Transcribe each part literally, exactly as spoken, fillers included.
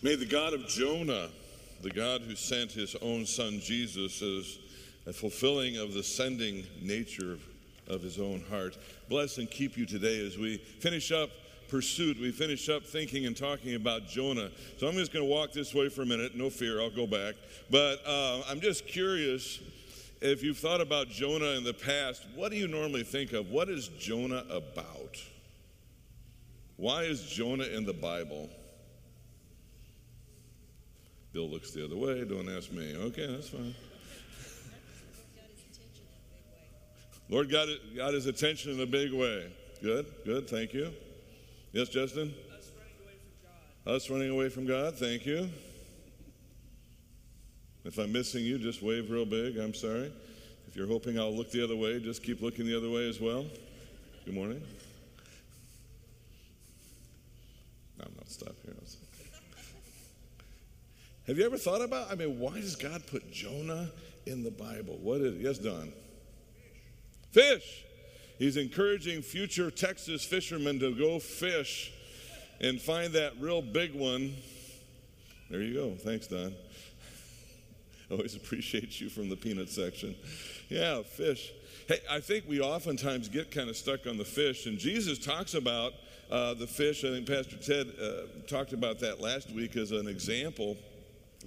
May the God of Jonah, the God who sent his own son Jesus as a fulfilling of the sending nature of his own heart, bless and keep you today as we finish up Pursuit. We finish up thinking and talking about Jonah. So I'm just going to walk this way for a minute. No fear, I'll go back. But uh, I'm just curious, if you've thought about Jonah in the past, what do you normally think of? What is Jonah about? Why is Jonah in the Bible? Bill looks the other way. Don't ask me. Okay, that's fine. Lord got, it, got his attention in a big way. Good, good, thank you. Yes, Justin? Us running away from God. Us running away from God, thank you. If I'm missing you, just wave real big, I'm sorry. If you're hoping I'll look the other way, just keep looking the other way as well. Good morning. No, I'm not stopping here. Have you ever thought about, I mean, why does God put Jonah in the Bible? What is it? Yes, Don? Fish. Fish. He's encouraging future Texas fishermen to go fish and find that real big one. There you go. Thanks, Don. Always appreciate you from the peanut section. Yeah, fish. Hey, I think we oftentimes get kind of stuck on the fish, and Jesus talks about uh, the fish. I think Pastor Ted uh, talked about that last week as an example.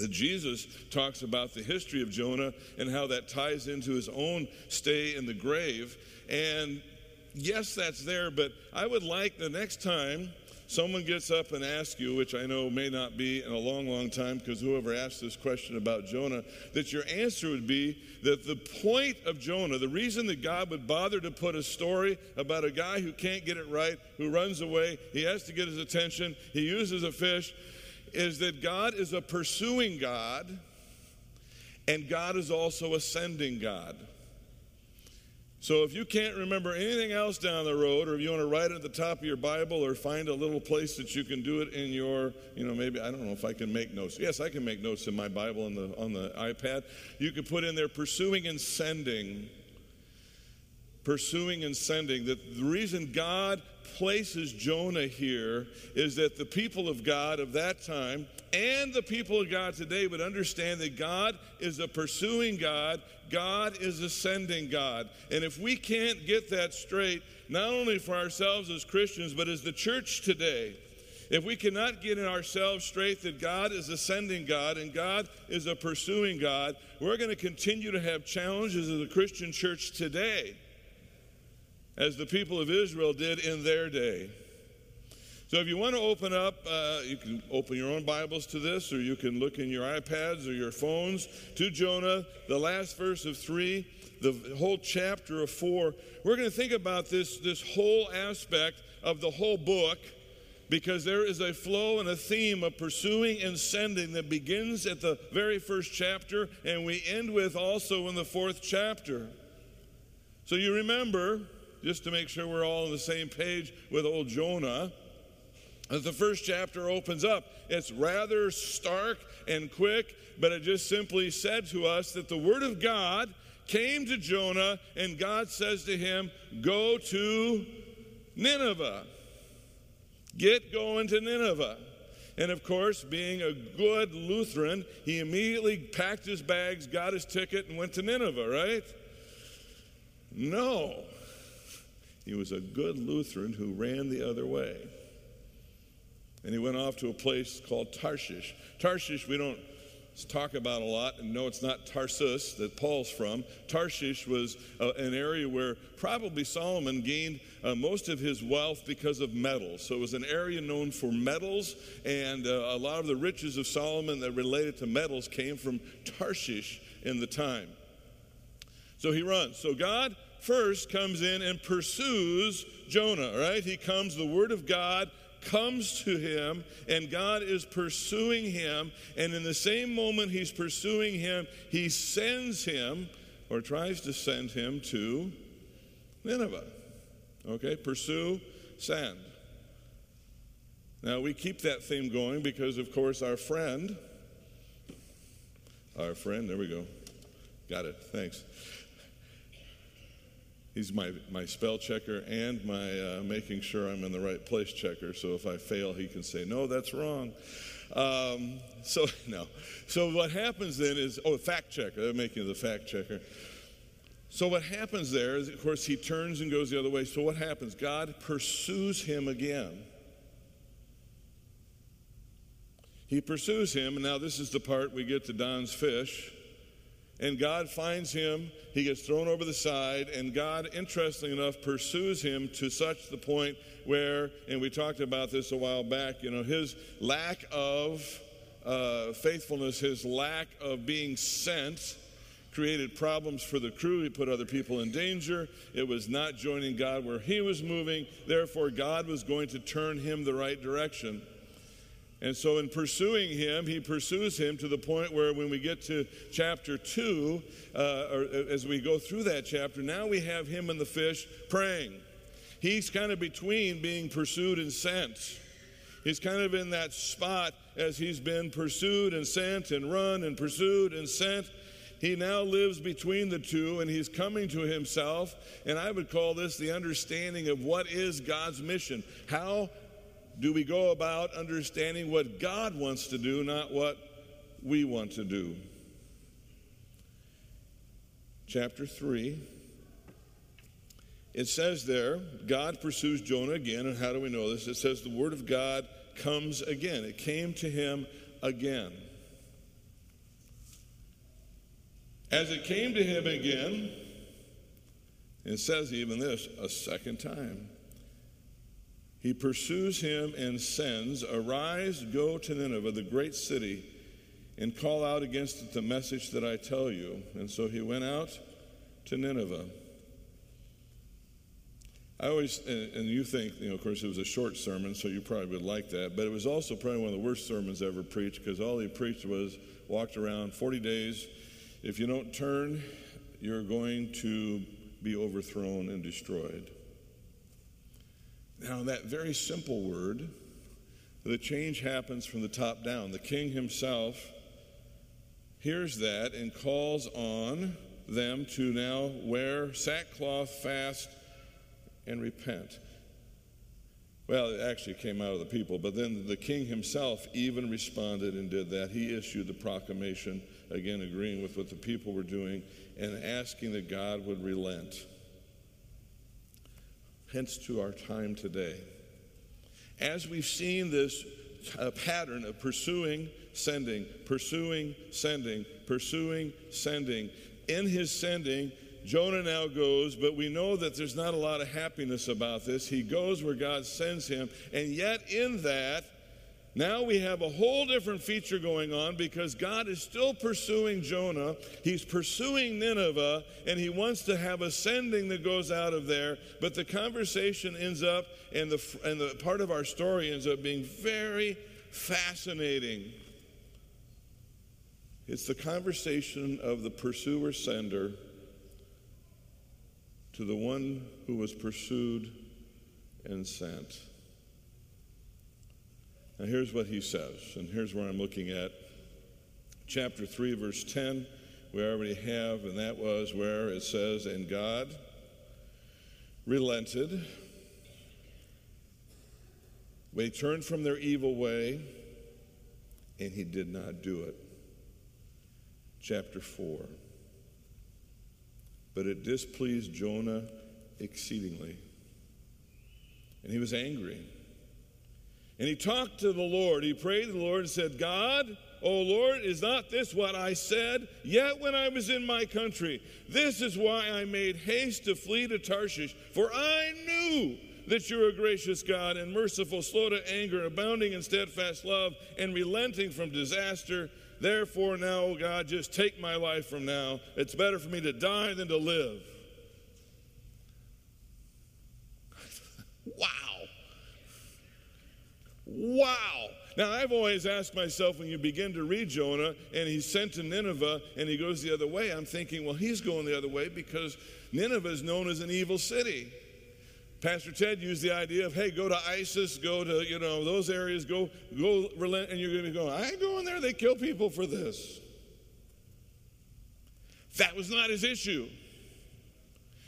Jesus talks about the history of Jonah and how that ties into his own stay in the grave. And yes, that's there, but I would like the next time someone gets up and asks you, which I know may not be in a long, long time, because whoever asked this question about Jonah, that your answer would be that the point of Jonah, the reason that God would bother to put a story about a guy who can't get it right, who runs away, he has to get his attention, he uses a fish, is that God is a pursuing God, and God is also a sending God. So if you can't remember anything else down the road, or if you want to write it at the top of your Bible, or find a little place that you can do it in your, you know, maybe, I don't know if I can make notes. Yes, I can make notes in my Bible on the, on the iPad. You can put in there pursuing and sending. Pursuing and sending. The, the reason God places Jonah here is that the people of God of that time and the people of God today would understand that God is a pursuing God, God is a sending God. And if we can't get that straight, not only for ourselves as Christians, but as the church today, if we cannot get in ourselves straight that God is a sending God and God is a pursuing God, we're going to continue to have challenges as a Christian church today, as the people of Israel did in their day. So if you want to open up, uh, you can open your own Bibles to this, or you can look in your iPads or your phones to Jonah, the last verse of three, the whole chapter of four. We're going to think about this, this whole aspect of the whole book, because there is a flow and a theme of pursuing and sending that begins at the very first chapter, and we end with also in the fourth chapter. So you remember, just to make sure we're all on the same page with old Jonah, as the first chapter opens up, it's rather stark and quick, but it just simply said to us that the word of God came to Jonah, and God says to him, go to Nineveh. Get going to Nineveh. And of course, being a good Lutheran, he immediately packed his bags, got his ticket, and went to Nineveh, right? No. He was a good Lutheran who ran the other way. And he went off to a place called Tarshish. Tarshish we don't talk about a lot, and no, it's not Tarsus that Paul's from. Tarshish was uh, an area where probably Solomon gained uh, most of his wealth because of metals. So it was an area known for metals, and uh, a lot of the riches of Solomon that related to metals came from Tarshish in the time. So he runs. So God first comes in and pursues Jonah, right? He comes, the word of God comes to him, and God is pursuing him. And in the same moment he's pursuing him, he sends him, or tries to send him, to Nineveh. Okay, pursue, send. Now we keep that theme going because, of course, our friend, our friend, there we go. Got it, thanks. He's my, my spell checker and my uh, making sure I'm in the right place checker. So if I fail, he can say, no, that's wrong. Um, so, no. So what happens then is, oh, fact checker. They're making the fact checker. So what happens there is, of course, he turns and goes the other way. So what happens? God pursues him again. He pursues him, and now this is the part we get to Don's fish. And God finds him, he gets thrown over the side, and God, interestingly enough, pursues him to such the point where, and we talked about this a while back, you know, his lack of uh, faithfulness, his lack of being sent, created problems for the crew. He put other people in danger. It was not joining God where he was moving. Therefore, God was going to turn him the right direction. And so in pursuing him, he pursues him to the point where when we get to chapter two, uh, or as we go through that chapter, now we have him and the fish praying. He's kind of between being pursued and sent. He's kind of in that spot as he's been pursued and sent and run and pursued and sent. He now lives between the two, and he's coming to himself. And I would call this the understanding of what is God's mission. How do we go about understanding what God wants to do, not what we want to do? Chapter three, it says there, God pursues Jonah again, and how do we know this? It says the word of God comes again. It came to him again. As it came to him again, it says even this, a second time. He pursues him and sends, arise, go to Nineveh, the great city, and call out against it the message that I tell you. And so he went out to Nineveh. I always, and, and you think, you know, of course, it was a short sermon, so you probably would like that, but it was also probably one of the worst sermons ever preached, because all he preached was walked around forty days. If you don't turn, you're going to be overthrown and destroyed. Now, that very simple word, the change happens from the top down. The king himself hears that and calls on them to now wear sackcloth, fast, and repent. Well, it actually came out of the people, but then the king himself even responded and did that. He issued the proclamation, again agreeing with what the people were doing and asking that God would relent. Hence to our time today. As we've seen this uh, pattern of pursuing, sending, pursuing, sending, pursuing, sending, in his sending, Jonah now goes, but we know that there's not a lot of happiness about this. He goes where God sends him, and yet in that, now we have a whole different feature going on because God is still pursuing Jonah. He's pursuing Nineveh, and he wants to have a sending that goes out of there. But the conversation ends up, and the and the part of our story ends up being very fascinating. It's the conversation of the pursuer-sender to the one who was pursued and sent. Now here's what he says, and here's where I'm looking at. Chapter three, verse ten, we already have, and that was where it says, and God relented. They turned from their evil way, and he did not do it. Chapter four. But it displeased Jonah exceedingly, and he was angry. And he talked to the Lord. He prayed to the Lord and said, God, O Lord, is not this what I said? Yet when I was in my country, this is why I made haste to flee to Tarshish. For I knew that you are a gracious God and merciful, slow to anger, abounding in steadfast love, and relenting from disaster. Therefore now, O God, just take my life from now. It's better for me to die than to live. Wow. Wow. Now, I've always asked myself when you begin to read Jonah and he's sent to Nineveh and he goes the other way, I'm thinking, well, he's going the other way because Nineveh is known as an evil city. Pastor Ted used the idea of, hey, go to ISIS, go to, you know, those areas, go, go relent, and you're going to go, I ain't going there. They kill people for this. That was not his issue.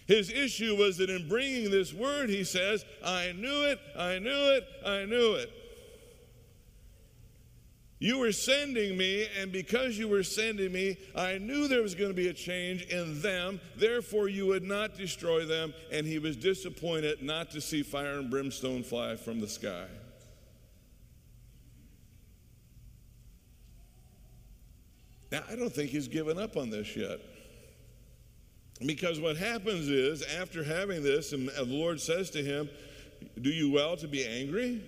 His issue was that in bringing this word, he says, I knew it, I knew it, I knew it. You were sending me, and because you were sending me, I knew there was going to be a change in them. Therefore, you would not destroy them. And he was disappointed not to see fire and brimstone fly from the sky. Now, I don't think he's given up on this yet. Because what happens is, after having this, and the Lord says to him, do you well to be angry?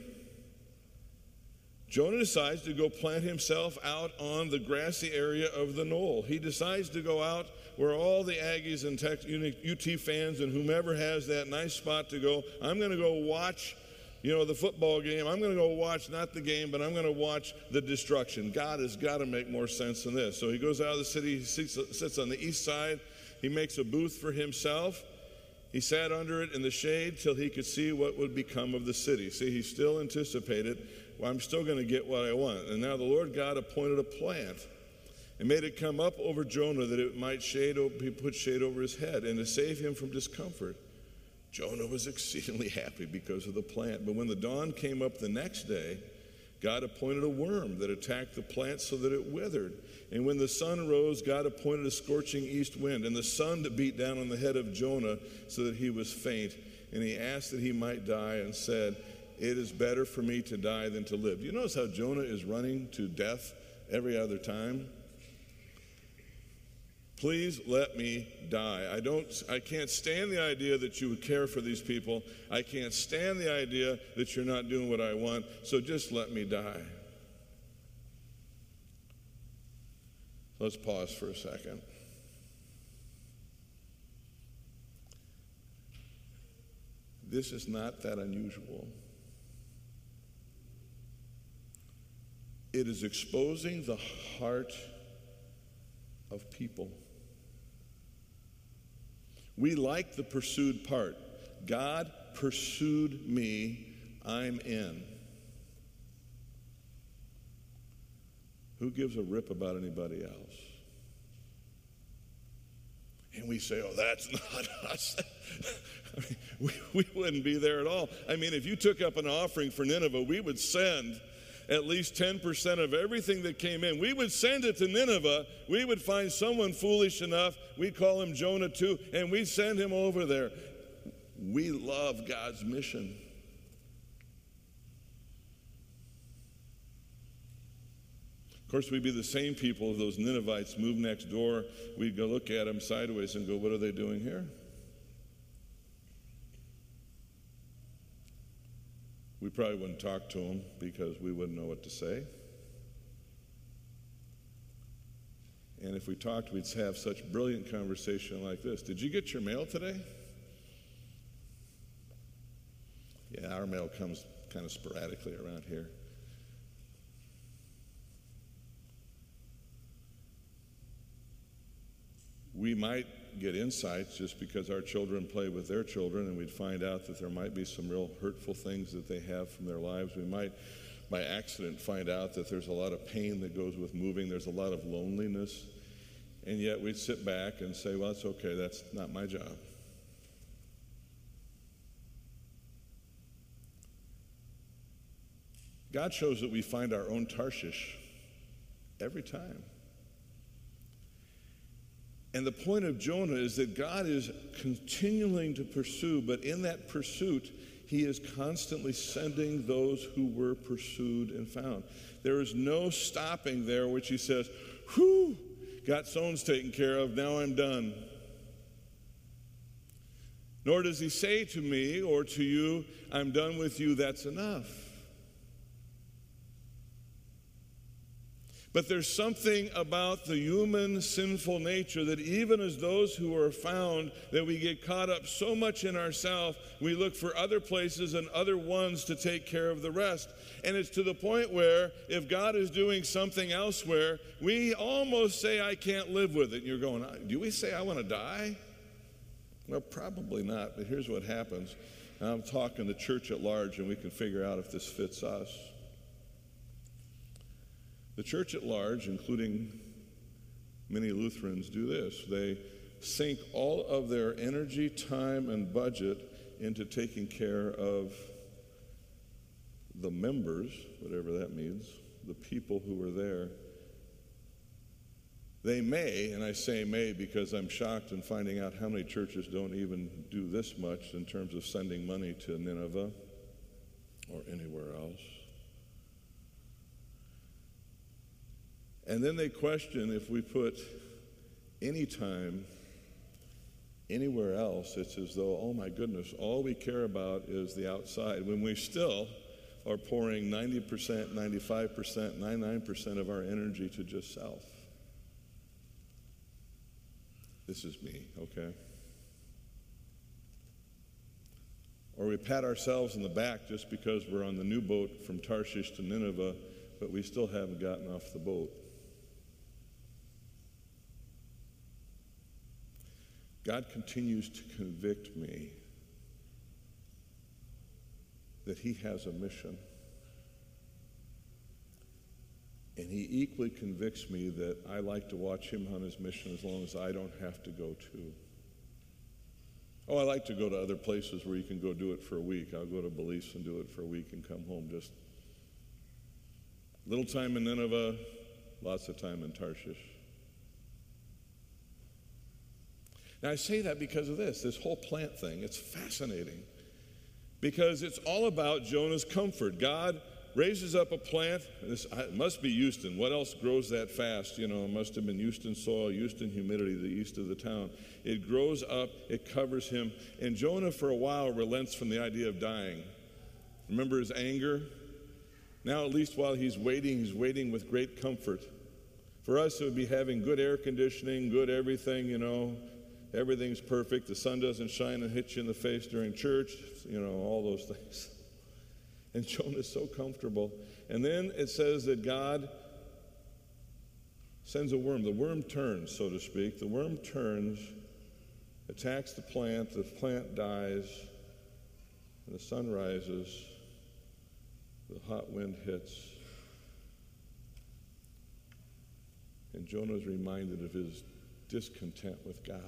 Jonah decides to go plant himself out on the grassy area of the knoll. He decides to go out where all the Aggies and U T fans and whomever has that nice spot to go. I'm going to go watch, you know, the football game. I'm going to go watch not the game, but I'm going to watch the destruction. God has got to make more sense than this. So he goes out of the city. He sits on the east side. He makes a booth for himself. He sat under it in the shade till he could see what would become of the city. See, he still anticipated, well, I'm still going to get what I want. And now the Lord God appointed a plant and made it come up over Jonah that it might shade, he put shade over his head and to save him from discomfort. Jonah was exceedingly happy because of the plant. But when the dawn came up the next day, God appointed a worm that attacked the plant so that it withered. And when the sun rose, God appointed a scorching east wind and the sun to beat down on the head of Jonah so that he was faint. And he asked that he might die and said, it is better for me to die than to live. You notice how Jonah is running to death every other time? Please let me die. I don't, I can't stand the idea that you would care for these people. I can't stand the idea that you're not doing what I want, so just let me die. Let's pause for a second. This is not that unusual. It is exposing the heart of people. We like the pursued part. God pursued me, I'm in. Who gives a rip about anybody else? And we say, oh, that's not us. I mean, we, we wouldn't be there at all. I mean, if you took up an offering for Nineveh, we would send at least ten percent of everything that came in. We would send it to Nineveh. We would find someone foolish enough. We'd call him Jonah too, and we'd send him over there. We love God's mission. Of course, we'd be the same people if those Ninevites moved next door. We'd go look at them sideways and go, what are they doing here? We probably wouldn't talk to them because we wouldn't know what to say. And if we talked, we'd have such brilliant conversation like this. Did you get your mail today? Yeah, our mail comes kind of sporadically around here. We might get insights just because our children play with their children, and we'd find out that there might be some real hurtful things that they have from their lives. We might, by accident, find out that there's a lot of pain that goes with moving. There's a lot of loneliness. And yet we'd sit back and say, well, it's okay. That's not my job. God shows that we find our own Tarshish every time. And the point of Jonah is that God is continuing to pursue, but in that pursuit, he is constantly sending those who were pursued and found. There is no stopping there, which he says, whew, got Sones taken care of, now I'm done. Nor does he say to me or to you, I'm done with you, that's enough. But there's something about the human sinful nature that even as those who are found, that we get caught up so much in ourselves, we look for other places and other ones to take care of the rest. And it's to the point where if God is doing something elsewhere, we almost say, I can't live with it. And you're going, do we say I want to die? Well, probably not, but here's what happens. And I'm talking the church at large, and we can figure out if this fits us. The church at large, including many Lutherans, do this. They sink all of their energy, time, and budget into taking care of the members, whatever that means, the people who are there. They may, and I say may because I'm shocked in finding out how many churches don't even do this much in terms of sending money to Nineveh or anywhere else. And then they question if we put any time anywhere else, it's as though, oh my goodness, all we care about is the outside, when we still are pouring ninety percent, ninety-five percent, ninety-nine percent of our energy to just self. This is me, okay? Or we pat ourselves on the back just because we're on the new boat from Tarshish to Nineveh, but we still haven't gotten off the boat. God continues to convict me that he has a mission. And he equally convicts me that I like to watch him on his mission as long as I don't have to go too. Oh, I like to go to other places where you can go do it for a week. I'll go to Belize and do it for a week and come home. Just little time in Nineveh, lots of time in Tarshish. Now, I say that because of this, this whole plant thing. It's fascinating because it's all about Jonah's comfort. God raises up a plant. This must be Houston. What else grows that fast? You know, it must have been Houston soil, Houston humidity, the east of the town. It grows up. It covers him. And Jonah, for a while, relents from the idea of dying. Remember his anger? Now, at least while he's waiting, he's waiting with great comfort. For us, it would be having good air conditioning, good everything, you know. Everything's perfect. The sun doesn't shine and hit you in the face during church. You know, all those things. And Jonah's so comfortable. And then it says that God sends a worm. The worm turns, so to speak. The worm turns, attacks the plant. The plant dies. And the sun rises. The hot wind hits. And Jonah's reminded of his discontent with God.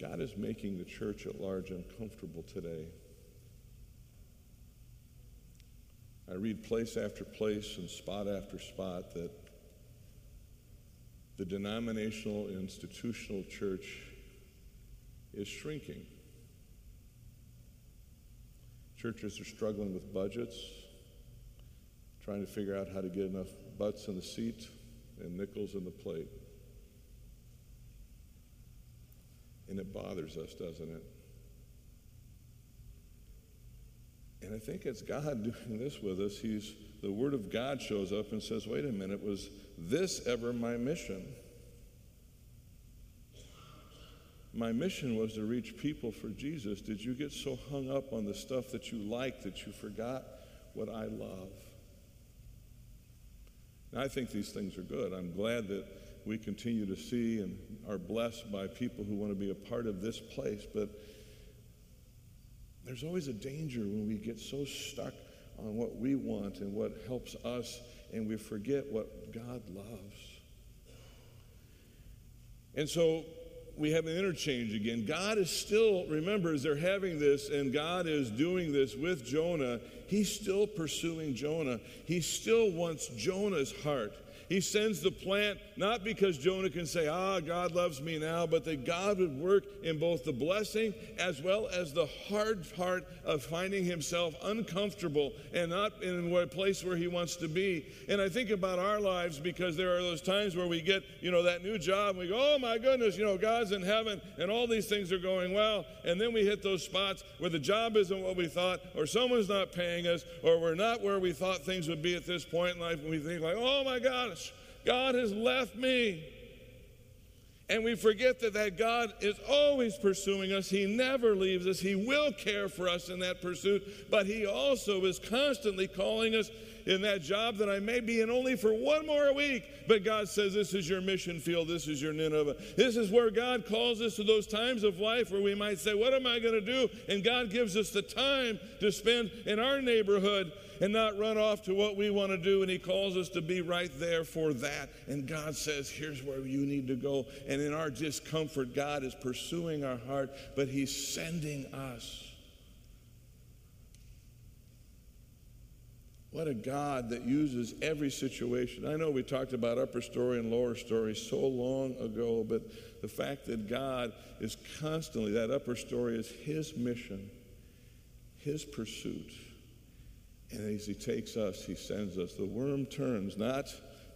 God is making the church at large uncomfortable today. I read place after place and spot after spot that the denominational institutional church is shrinking. Churches are struggling with budgets, trying to figure out how to get enough butts in the seat and nickels in the plate. And it bothers us, doesn't it? And I think it's God doing this with us. He's, the Word of God shows up and says, wait a minute, was this ever my mission? My mission was to reach people for Jesus. Did you get so hung up on the stuff that you like that you forgot what I love? Now, I think these things are good. I'm glad that we continue to see and are blessed by people who want to be a part of this place, but there's always a danger when we get so stuck on what we want and what helps us, and we forget what God loves. And so we have an interchange again. God is still, remember, as they're having this, and God is doing this with Jonah, he's still pursuing Jonah. He still wants Jonah's heart. He sends the plant, not because Jonah can say, ah, God loves me now, but that God would work in both the blessing as well as the hard part of finding himself uncomfortable and not in a place where he wants to be. And I think about our lives because there are those times where we get, you know, that new job, and we go, oh my goodness, you know, God's in heaven, and all these things are going well. And then we hit those spots where the job isn't what we thought, or someone's not paying us, or we're not where we thought things would be at this point in life, and we think like, oh my God, God has left me. And we forget that that God is always pursuing us. He never leaves us. He will care for us in that pursuit, but he also is constantly calling us. in that job that I may be in only for one more week. But God says, this is your mission field. This is your Nineveh. This is where God calls us to those times of life where we might say, what am I going to do? And God gives us the time to spend in our neighborhood and not run off to what we want to do. And he calls us to be right there for that. And God says, here's where you need to go. And in our discomfort, God is pursuing our heart, but he's sending us. What a God that uses every situation. I know we talked about upper story and lower story so long ago, but the fact that God is constantly, that upper story is his mission, his pursuit. And as he takes us, he sends us. The worm turns, not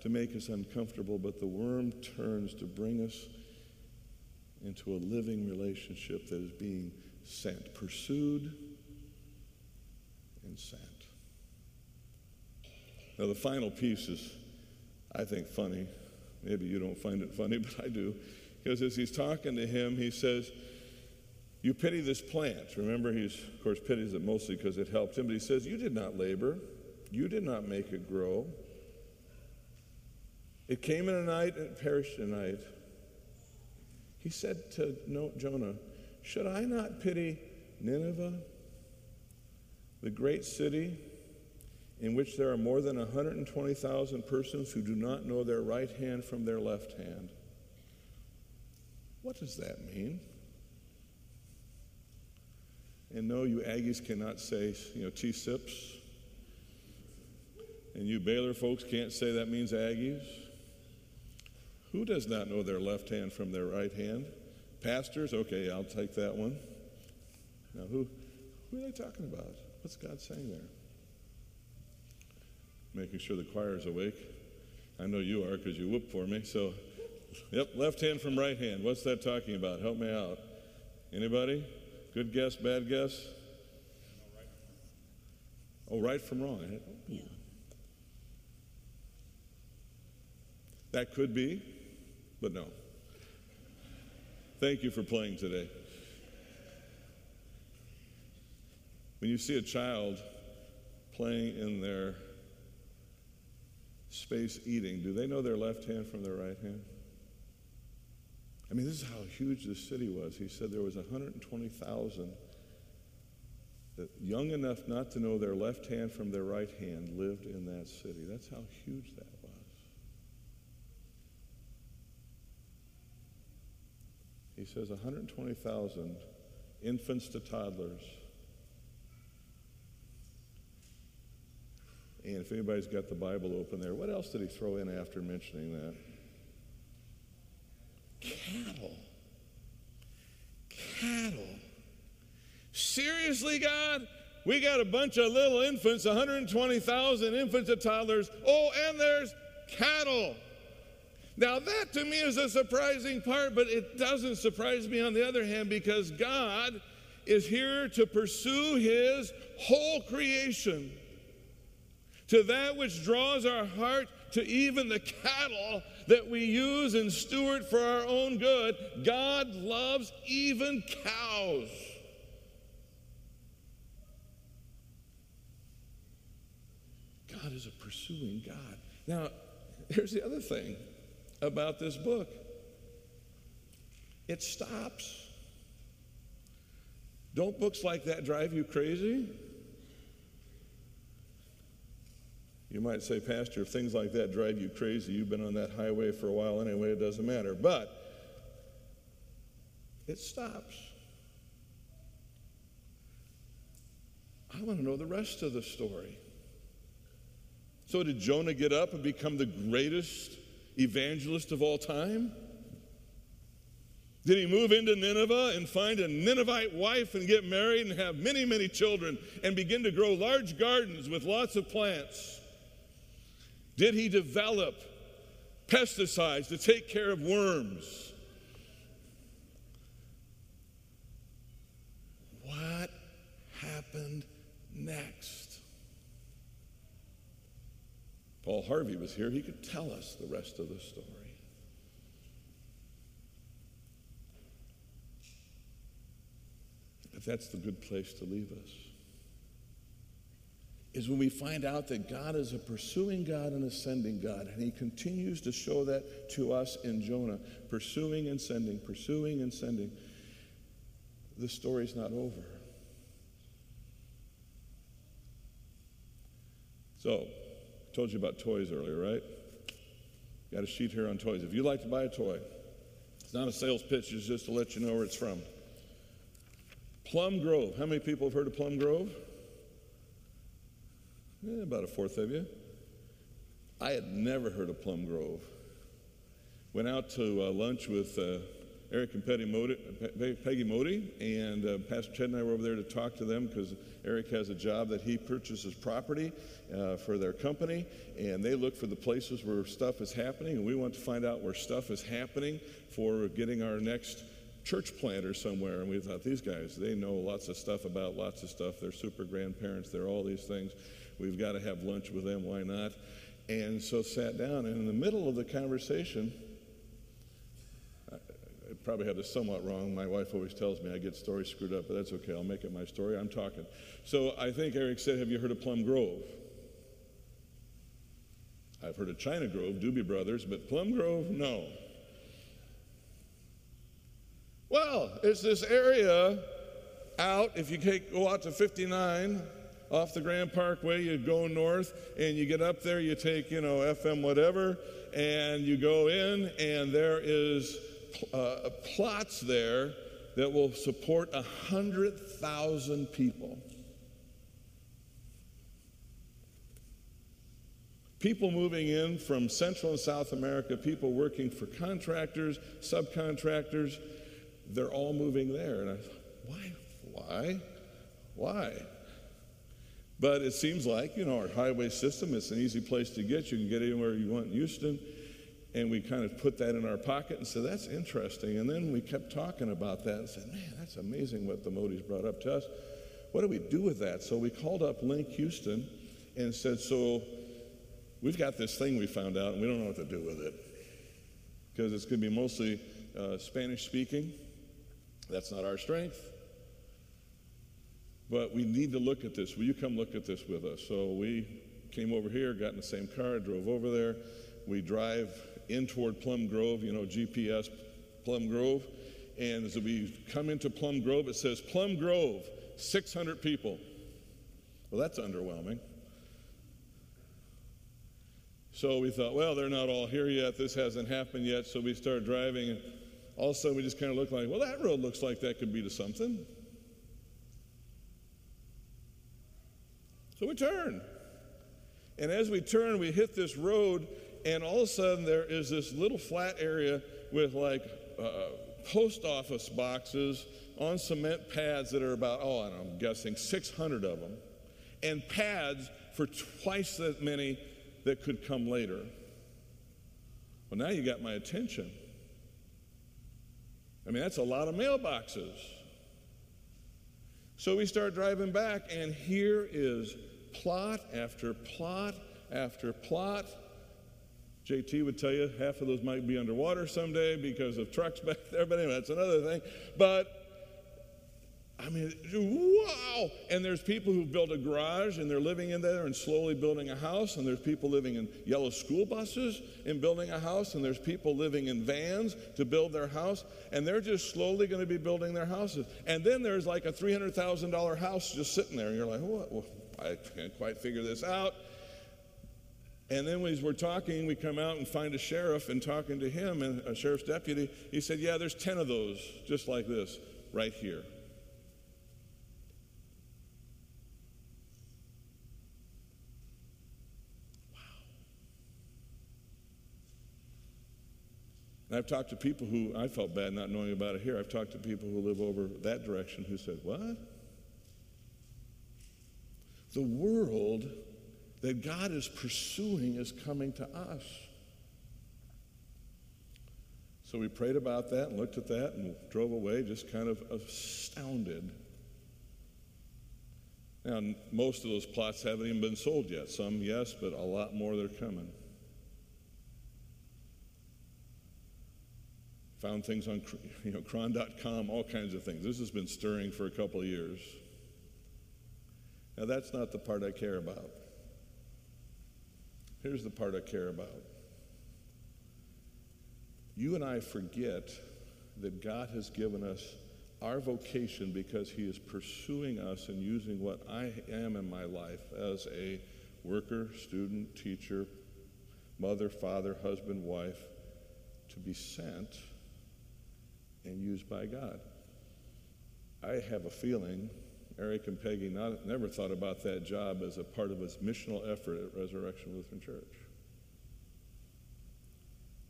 to make us uncomfortable, but the worm turns to bring us into a living relationship that is being sent, pursued and sent. Now, the final piece is, I think, funny. Maybe you don't find it funny, but I do. Because as he's talking to him, he says, you pity this plant. Remember, he's, of course, pities it mostly because it helped him. But he says, you did not labor. You did not make it grow. It came in a night and it perished in a night. He said to Jonah, should I not pity Nineveh, the great city, in which there are more than one hundred twenty thousand persons who do not know their right hand from their left hand? What does that mean? And no, you Aggies cannot say, you know, T-sips. And you Baylor folks can't say that means Aggies. Who does not know their left hand from their right hand? Pastors? Okay, I'll take that one. Now, who, who are they talking about? What's God saying there? Making sure the choir's awake. I know you are because you whooped for me. So, yep, left hand from right hand. What's that talking about? Help me out. Anybody? Good guess, bad guess? Oh, right from wrong. Yeah. That could be, but no. Thank you for playing today. When you see a child playing in their space eating, do they know their left hand from their right hand? I mean, this is how huge this city was. He said there was one hundred twenty thousand that, young enough not to know their left hand from their right hand, lived in that city. That's how huge that was. He says one hundred twenty thousand infants to toddlers. And if anybody's got the Bible open there, what else did he throw in after mentioning that? Cattle. Cattle. Seriously, God? We got a bunch of little infants, one hundred twenty thousand infants and toddlers. Oh, and there's cattle. Now, that to me is a surprising part, but it doesn't surprise me on the other hand, because God is here to pursue his whole creation. To that which draws our heart to even the cattle that we use and steward for our own good, God loves even cows. God is a pursuing God. Now, here's the other thing about this book. It stops. Don't books like that drive you crazy? You might say, Pastor, if things like that drive you crazy, you've been on that highway for a while anyway, it doesn't matter. But it stops. I want to know the rest of the story. So did Jonah get up and become the greatest evangelist of all time? Did he move into Nineveh and find a Ninevite wife and get married and have many, many children and begin to grow large gardens with lots of plants? Did he develop pesticides to take care of worms? What happened next? Paul Harvey was here. He could tell us the rest of the story. But that's the good place to leave us. is when we find out that God is a pursuing God and a sending God, and he continues to show that to us in Jonah, pursuing and sending, pursuing and sending. The story's not over. So, I told you about toys earlier, right? Got a sheet here on toys. If you'd like to buy a toy, it's not a sales pitch, it's just to let you know where it's from. Plum Grove. How many people have heard of Plum Grove? Yeah, about a fourth of you. I had never heard of Plum Grove. Went out to uh, lunch with uh, Eric and Peggy Modi, Pe- Peggy Modi, and uh, Pastor Ted and I were over there to talk to them because Eric has a job that he purchases property uh, for their company, and they look for the places where stuff is happening, and we want to find out where stuff is happening for getting our next church planter somewhere. And we thought, these guys, they know lots of stuff about lots of stuff. They're super grandparents. They're all these things. We've got to have lunch with them. Why not? And so sat down, and in the middle of the conversation, I, I probably had this somewhat wrong. My wife always tells me I get stories screwed up, but that's okay. I'll make it my story. I'm talking. So I think Eric said, have you heard of Plum Grove? I've heard of China Grove, Doobie Brothers, but Plum Grove, no. Well, it's this area out, if you take, go out to fifty-nine, off the Grand Parkway, you go north, and you get up there, you take, you know, F M whatever, and you go in, and there is uh, plots there that will support one hundred thousand people. People moving in from Central and South America, people working for contractors, subcontractors, they're all moving there. And I thought, why, why, why? But it seems like, you know, our highway system, it's an easy place to get. You can get anywhere you want in Houston. And we kind of put that in our pocket and said, that's interesting. And then we kept talking about that and said, man, that's amazing what the Modis brought up to us. What do we do with that? So we called up Link Houston and said, so we've got this thing we found out, and we don't know what to do with it. Because it's going to be mostly uh, Spanish speaking. That's not our strength. But we need to look at this. Will you come look at this with us? So we came over here, got in the same car, drove over there. We drive in toward Plum Grove, you know, G P S Plum Grove. And as we come into Plum Grove, it says, Plum Grove, six hundred people. Well, that's underwhelming. So we thought, well, they're not all here yet. This hasn't happened yet. So we started driving. And all of a sudden, we just kind of looked like, well, that road looks like that could be to something. So we turn, and as we turn, we hit this road, and all of a sudden there is this little flat area with like uh, post office boxes on cement pads that are about, oh, I don't know, I'm guessing six hundred of them, and pads for twice that many that could come later. Well, now you got my attention. I mean, that's a lot of mailboxes. So we start driving back, and here is plot after plot after plot. J T would tell you half of those might be underwater someday because of trucks back there, but anyway, that's another thing. But, I mean, wow! And there's people who built a garage, and they're living in there and slowly building a house, and there's people living in yellow school buses and building a house, and there's people living in vans to build their house, and they're just slowly going to be building their houses. And then there's like a three hundred thousand dollars house just sitting there, and you're like, what? Well, I can't quite figure this out. And then as we're talking, we come out and find a sheriff, and talking to him, and a sheriff's deputy, he said, yeah, there's ten of those just like this right here. And I've talked to people who, I felt bad not knowing about it here. I've talked to people who live over that direction who said, what? The world that God is pursuing is coming to us. So we prayed about that and looked at that and drove away just kind of astounded. Now, most of those plots haven't even been sold yet. Some, yes, but a lot more that are coming. Found things on, you know, cron dot com, all kinds of things. This has been stirring for a couple of years. Now, that's not the part I care about. Here's the part I care about. You and I forget that God has given us our vocation because he is pursuing us and using what I am in my life as a worker, student, teacher, mother, father, husband, wife, to be sent and used by God. I have a feeling Eric and Peggy not, never thought about that job as a part of his missional effort at Resurrection Lutheran Church.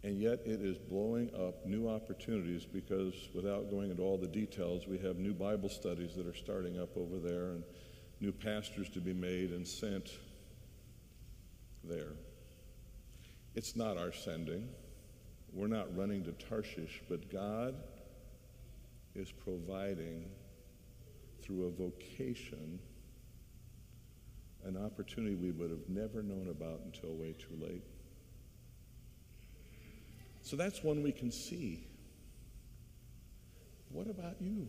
And yet it is blowing up new opportunities because, without going into all the details, we have new Bible studies that are starting up over there and new pastors to be made and sent there. It's not our sending. We're not running to Tarshish, but God is providing through a vocation an opportunity we would have never known about until way too late. So that's one we can see. What about you?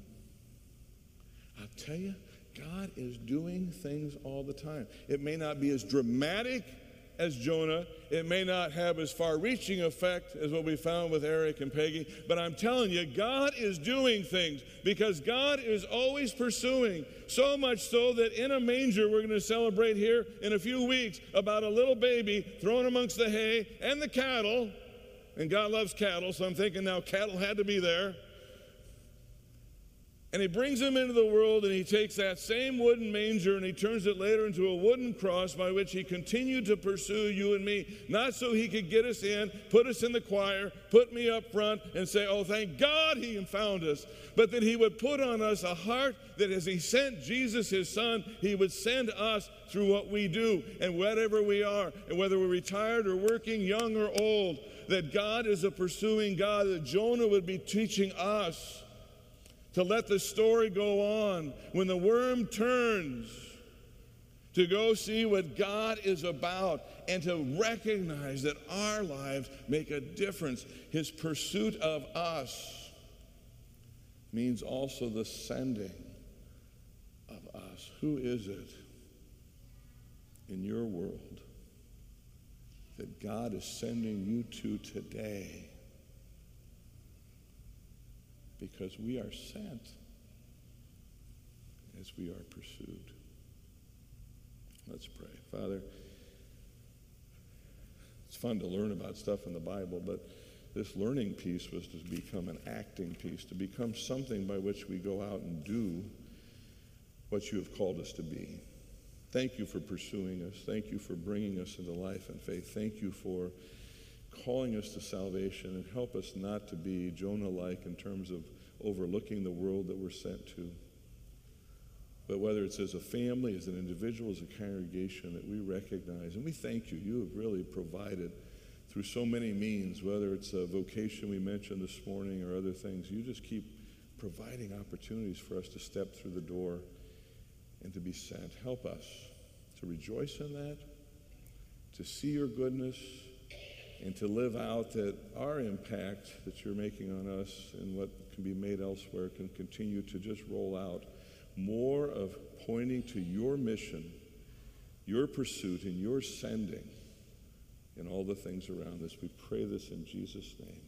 I'll tell you, God is doing things all the time. It may not be as dramatic as Jonah. It may not have as far-reaching effect as what we found with Eric and Peggy, but I'm telling you, God is doing things because God is always pursuing, so much so that in a manger we're going to celebrate here in a few weeks about a little baby thrown amongst the hay and the cattle, and God loves cattle, so I'm thinking now cattle had to be there. And he brings him into the world, and he takes that same wooden manger and he turns it later into a wooden cross by which he continued to pursue you and me, not so he could get us in, put us in the choir, put me up front and say, oh, thank God he found us, but that he would put on us a heart that as he sent Jesus, his son, he would send us through what we do and wherever we are, and whether we're retired or working, young or old, that God is a pursuing God, that Jonah would be teaching us to let the story go on when the worm turns, to go see what God is about and to recognize that our lives make a difference. His pursuit of us means also the sending of us. Who is it in your world that God is sending you to today? Because we are sent as we are pursued. Let's pray. Father, it's fun to learn about stuff in the Bible, but this learning piece was to become an acting piece, to become something by which we go out and do what you have called us to be. Thank you for pursuing us. Thank you for bringing us into life and faith. Thank you for calling us to salvation, and help us not to be Jonah-like in terms of overlooking the world that we're sent to. But whether it's as a family, as an individual, as a congregation, that we recognize, and we thank you, you have really provided through so many means, whether it's a vocation we mentioned this morning or other things, you just keep providing opportunities for us to step through the door and to be sent. Help us to rejoice in that, to see your goodness, and to live out that our impact that you're making on us and what can be made elsewhere can continue to just roll out more of pointing to your mission, your pursuit, and your sending in all the things around us. We pray this in Jesus' name.